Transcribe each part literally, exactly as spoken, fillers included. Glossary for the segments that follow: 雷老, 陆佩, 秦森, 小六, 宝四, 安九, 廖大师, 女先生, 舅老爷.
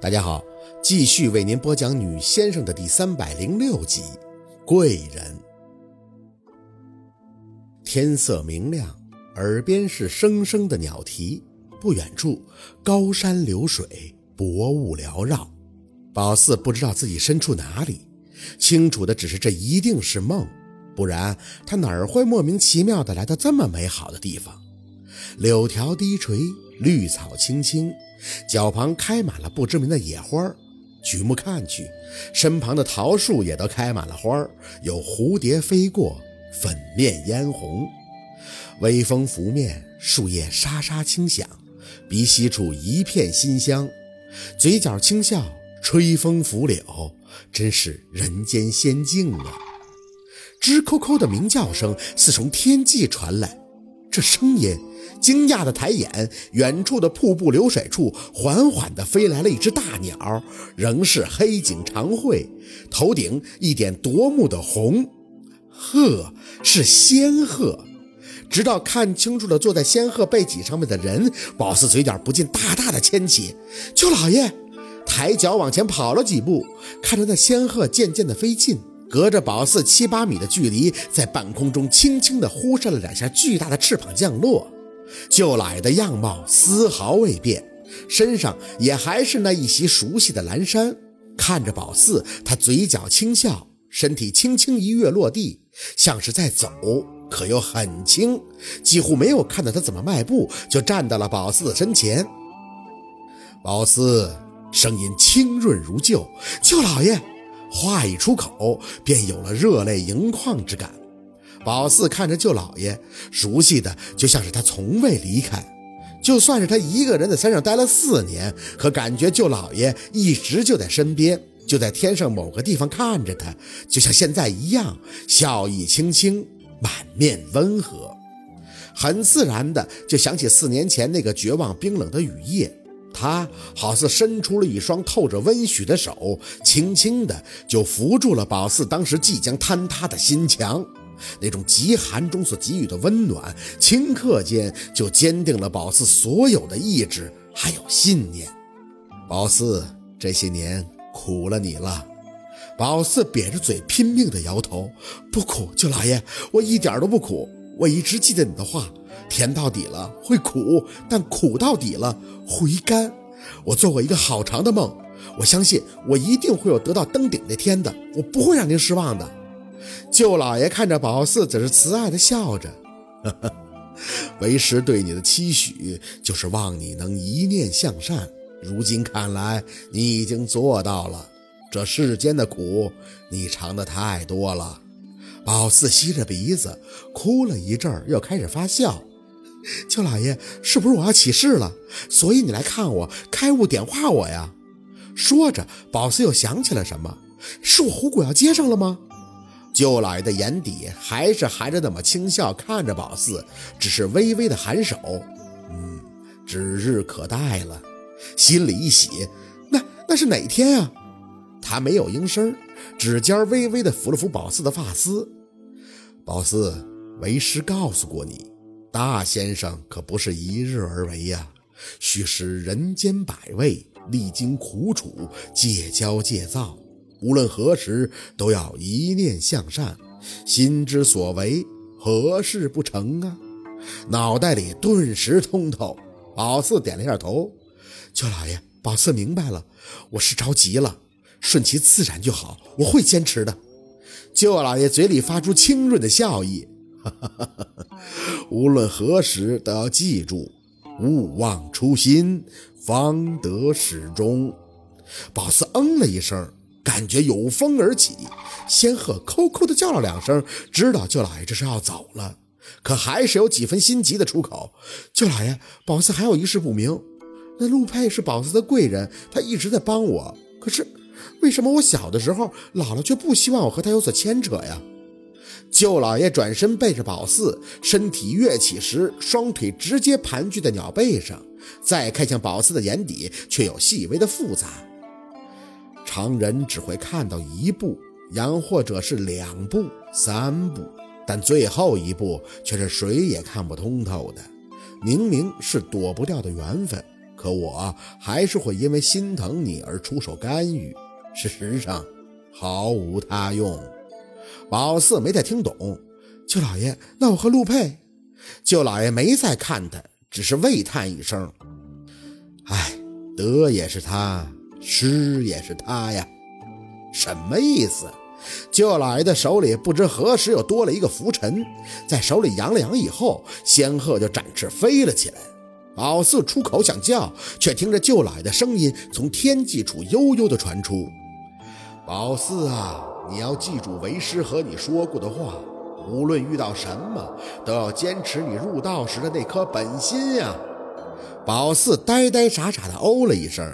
大家好，继续为您播讲女先生的第三百零六集贵人。天色明亮，耳边是声声的鸟啼，不远处高山流水，薄雾缭绕。宝四不知道自己身处哪里，清楚的只是这一定是梦，不然他哪儿会莫名其妙的来到这么美好的地方。柳条低垂，绿草青青，脚旁开满了不知名的野花，举目看去，身旁的桃树也都开满了花，有蝴蝶飞过，粉面嫣红，微风拂面，树叶沙沙轻响，鼻息处一片馨香，嘴角轻笑，吹风拂柳，真是人间仙境啊。吱扣扣的鸣叫声似从天际传来，这声音惊讶的抬眼，远处的瀑布流水处缓缓地飞来了一只大鸟，仍是黑颈长喙，头顶一点夺目的红。鹤是仙鹤，直到看清楚了坐在仙鹤背脊上面的人，宝四嘴角不禁大大的牵起，舅老爷抬脚往前跑了几步，看着那仙鹤渐渐的飞近，隔着宝四七八米的距离，在半空中轻轻地忽扇了两下巨大的翅膀降落。舅老爷的样貌丝毫未变，身上也还是那一袭熟悉的蓝衫，看着宝四，他嘴角轻笑，身体轻轻一跃落地，像是在走，可又很轻，几乎没有看到他怎么迈步，就站到了宝四的身前。宝四声音清润如旧，舅老爷话一出口，便有了热泪盈眶之感。宝四看着舅老爷，熟悉的就像是他从未离开，就算是他一个人在山上待了四年，可感觉舅老爷一直就在身边，就在天上某个地方看着他，就像现在一样，笑意轻轻，满面温和。很自然的就想起四年前那个绝望冰冷的雨夜，他好似伸出了一双透着温煦的手，轻轻的就扶住了宝四当时即将坍塌的心墙，那种极寒中所给予的温暖，顷刻间就坚定了宝四所有的意志还有信念。宝四，这些年苦了你了。宝四瘪着嘴拼命地摇头，不苦，舅老爷，我一点都不苦，我一直记得你的话，甜到底了会苦，但苦到底了回甘。我做过一个好长的梦，我相信我一定会有得到登顶那天的，我不会让您失望的。舅老爷看着宝四，只是慈爱的笑着，呵呵，为师对你的期许就是望你能一念向善，如今看来你已经做到了，这世间的苦你尝得太多了。宝四吸着鼻子哭了一阵，又开始发笑，舅老爷，是不是我要起事了，所以你来看我，开悟点化我呀？说着宝四又想起了什么，是我虎骨要接上了吗？舅老爷的眼底还是含着那么轻笑，看着宝四，只是微微的颔首，嗯，指日可待了。心里一喜，那那是哪天啊？他没有应声，指尖微微的抚了抚宝四的发丝。宝四，为师告诉过你，大先生可不是一日而为呀、啊，须识人间百味，历经苦楚，戒骄戒躁。无论何时都要一念向善，心之所为何事不成啊？脑袋里顿时通透。宝四点了一下头，舅老爷，宝四明白了，我是着急了，顺其自然就好，我会坚持的。舅老爷嘴里发出清润的笑意，哈哈哈哈，无论何时都要记住，勿忘初心，方得始终。宝四嗯了一声，感觉有风而起，仙鹤扣扣地叫了两声，知道舅老爷这是要走了，可还是有几分心急的出口。舅老爷，宝四还有一事不明，那陆佩是宝四的贵人，他一直在帮我，可是为什么我小的时候姥姥却不希望我和他有所牵扯呀？舅老爷转身背着宝四，身体跃起时，双腿直接盘踞在鸟背上，再看向宝四的眼底却有细微的复杂。常人只会看到一步，然或者是两步、三步，但最后一步却是谁也看不通透的。明明是躲不掉的缘分，可我还是会因为心疼你而出手干预，事实上毫无他用。宝四没太听懂，舅老爷，那我和陆佩？舅老爷没再看他，只是喟叹一声，哎，得也是他，失也是他呀。什么意思？舅老爷的手里不知何时又多了一个拂尘，在手里扬了扬以后，仙鹤就展翅飞了起来。宝四出口想叫，却听着舅老爷的声音从天际处悠悠地传出，宝四啊，你要记住为师和你说过的话，无论遇到什么都要坚持你入道时的那颗本心呀、啊。宝四呆呆傻傻地哦了一声，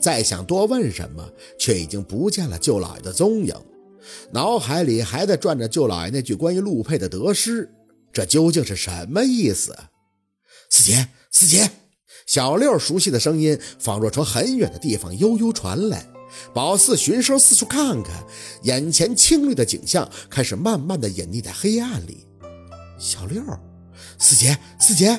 再想多问什么，却已经不见了舅老爷的踪影，脑海里还在转着舅老爷那句关于陆佩的得失，这究竟是什么意思？四姐，四姐！小六熟悉的声音仿若从很远的地方悠悠传来。宝四循声四处看看，眼前青绿的景象开始慢慢的隐匿在黑暗里。小六，四姐，四姐！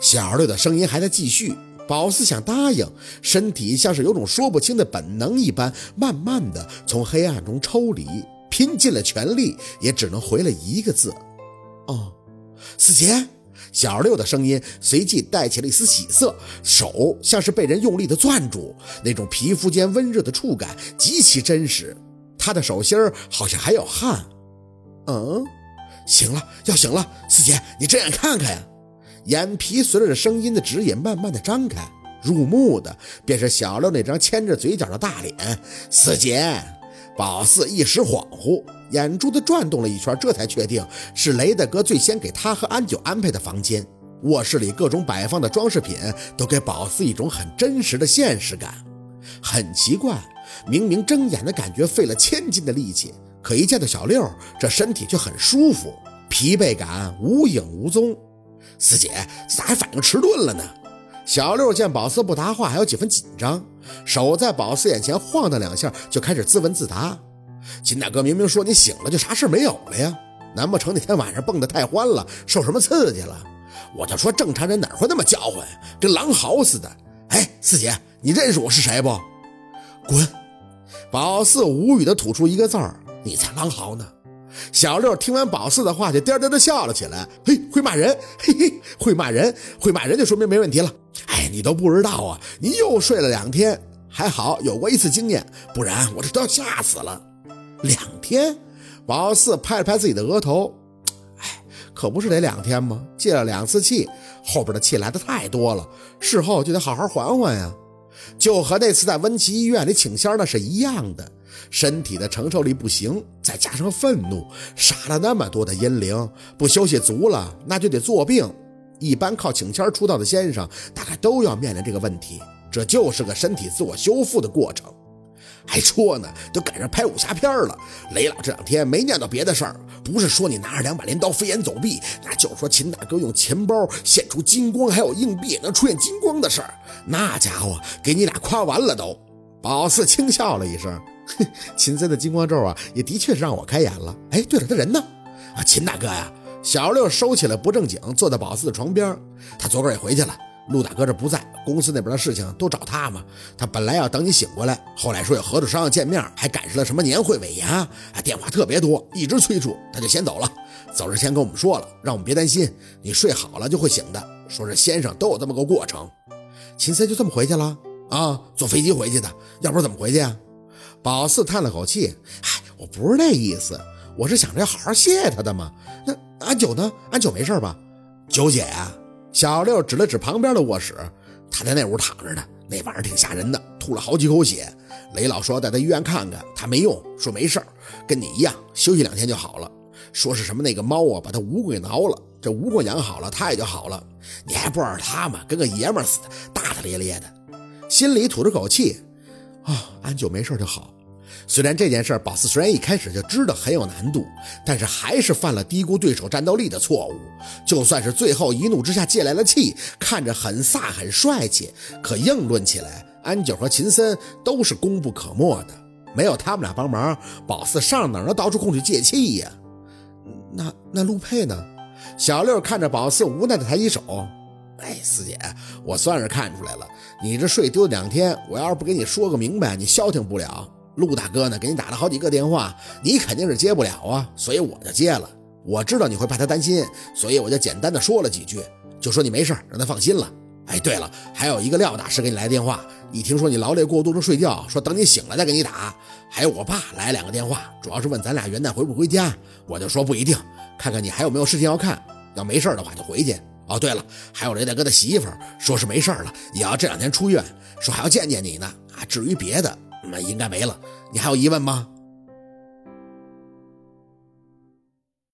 小六的声音还在继续。宝四想答应，身体像是有种说不清的本能一般，慢慢的从黑暗中抽离，拼尽了全力也只能回了一个字，哦，四姐。小六的声音随即带起了一丝喜色，手像是被人用力的攥住，那种皮肤间温热的触感极其真实，他的手心好像还有汗。嗯，醒了，要醒了，四姐，你睁眼看看呀。眼皮随着声音的指引慢慢的张开，入目的便是小六那张牵着嘴角的大脸。四姐！宝四一时恍惚，眼珠子转动了一圈，这才确定是雷大哥最先给他和安九安排的房间。卧室里各种摆放的装饰品都给宝四一种很真实的现实感。很奇怪，明明睁眼的感觉费了千斤的力气，可一见到小六，这身体却很舒服，疲惫感无影无踪。四姐，咋还反应迟钝了呢？小六见宝四不答话，还有几分紧张，手在宝四眼前晃荡两下，就开始自问自答。秦大哥明明说你醒了就啥事没有了呀，难不成那天晚上蹦得太欢了，受什么刺激了？我就说正常人哪会那么叫唤，跟狼嚎似的。哎，四姐，你认识我是谁不？滚！宝四无语地吐出一个字儿，你才狼嚎呢。小六听完宝四的话，就颠颠地笑了起来。嘿，会骂人，嘿嘿，会骂人，会骂人就说明没问题了。哎，你都不知道啊，你又睡了两天，还好有过一次经验，不然我这都要吓死了。两天？宝四拍了拍自己的额头，哎，可不是得两天吗？借了两次气，后边的气来的太多了，事后就得好好缓缓呀。就和那次在温琪医院里请仙那是一样的，身体的承受力不行，再加上愤怒，杀了那么多的阴灵，不休息足了那就得作病。一般靠请仙出道的先生大概都要面临这个问题，这就是个身体自我修复的过程。还说呢，都赶上拍武侠片了。雷老这两天没念叨别的事儿，不是说你拿着两把镰刀飞檐走壁，那就说秦大哥用钱包现出金光，还有硬币也能出现金光的事儿。那家伙给你俩夸完了都。宝四轻笑了一声，秦森的金光咒啊，也的确是让我开眼了。哎，对了，他人呢？啊，秦大哥呀！小六收起了不正经，坐在宝四的床边。他昨个也回去了。陆大哥这不在，公司那边的事情都找他嘛。他本来要等你醒过来，后来说有合作商要见面，还赶上了什么年会尾牙啊，电话特别多，一直催促，他就先走了。走之前跟我们说了，让我们别担心，你睡好了就会醒的。说这先生都有这么个过程。秦森就这么回去了啊？坐飞机回去的，要不然怎么回去啊？宝四叹了口气，哎，我不是那意思，我是想着要好好谢他的嘛。那安九呢？安九没事吧？九姐啊。小六指了指旁边的卧室，他在那屋躺着呢，那晚上挺吓人的，吐了好几口血。雷老说要带他医院看看，他没用，说没事儿，跟你一样，休息两天就好了。说是什么那个猫啊，把他蜈蚣给挠了，这蜈蚣养好了，他也就好了。你还不知道他吗？跟个爷们儿似的，大大咧咧的。心里吐着口气，啊、哦，安九没事就好。虽然这件事宝四虽然一开始就知道很有难度，但是还是犯了低估对手战斗力的错误。就算是最后一怒之下借来了气，看着很飒很帅气，可硬论起来，安九和秦森都是功不可没的。没有他们俩帮忙，宝四上哪能到处空去借气呀、啊？那那陆佩呢？小六看着宝四无奈的抬起手，哎，四姐，我算是看出来了，你这税丢两天，我要是不给你说个明白，你消停不了。陆大哥呢，给你打了好几个电话，你肯定是接不了啊，所以我就接了。我知道你会怕他担心，所以我就简单的说了几句，就说你没事，让他放心了。哎，对了，还有一个廖大师给你来电话，一听说你劳累过度就睡觉，说等你醒了再给你打。还有我爸来两个电话，主要是问咱俩元旦回不回家，我就说不一定，看看你还有没有事情要看，要没事的话就回去。哦，对了，还有雷大哥的媳妇儿，说是没事了，也要这两天出院，说还要见见你呢。啊，至于别的，那、嗯、应该没了。你还有疑问吗？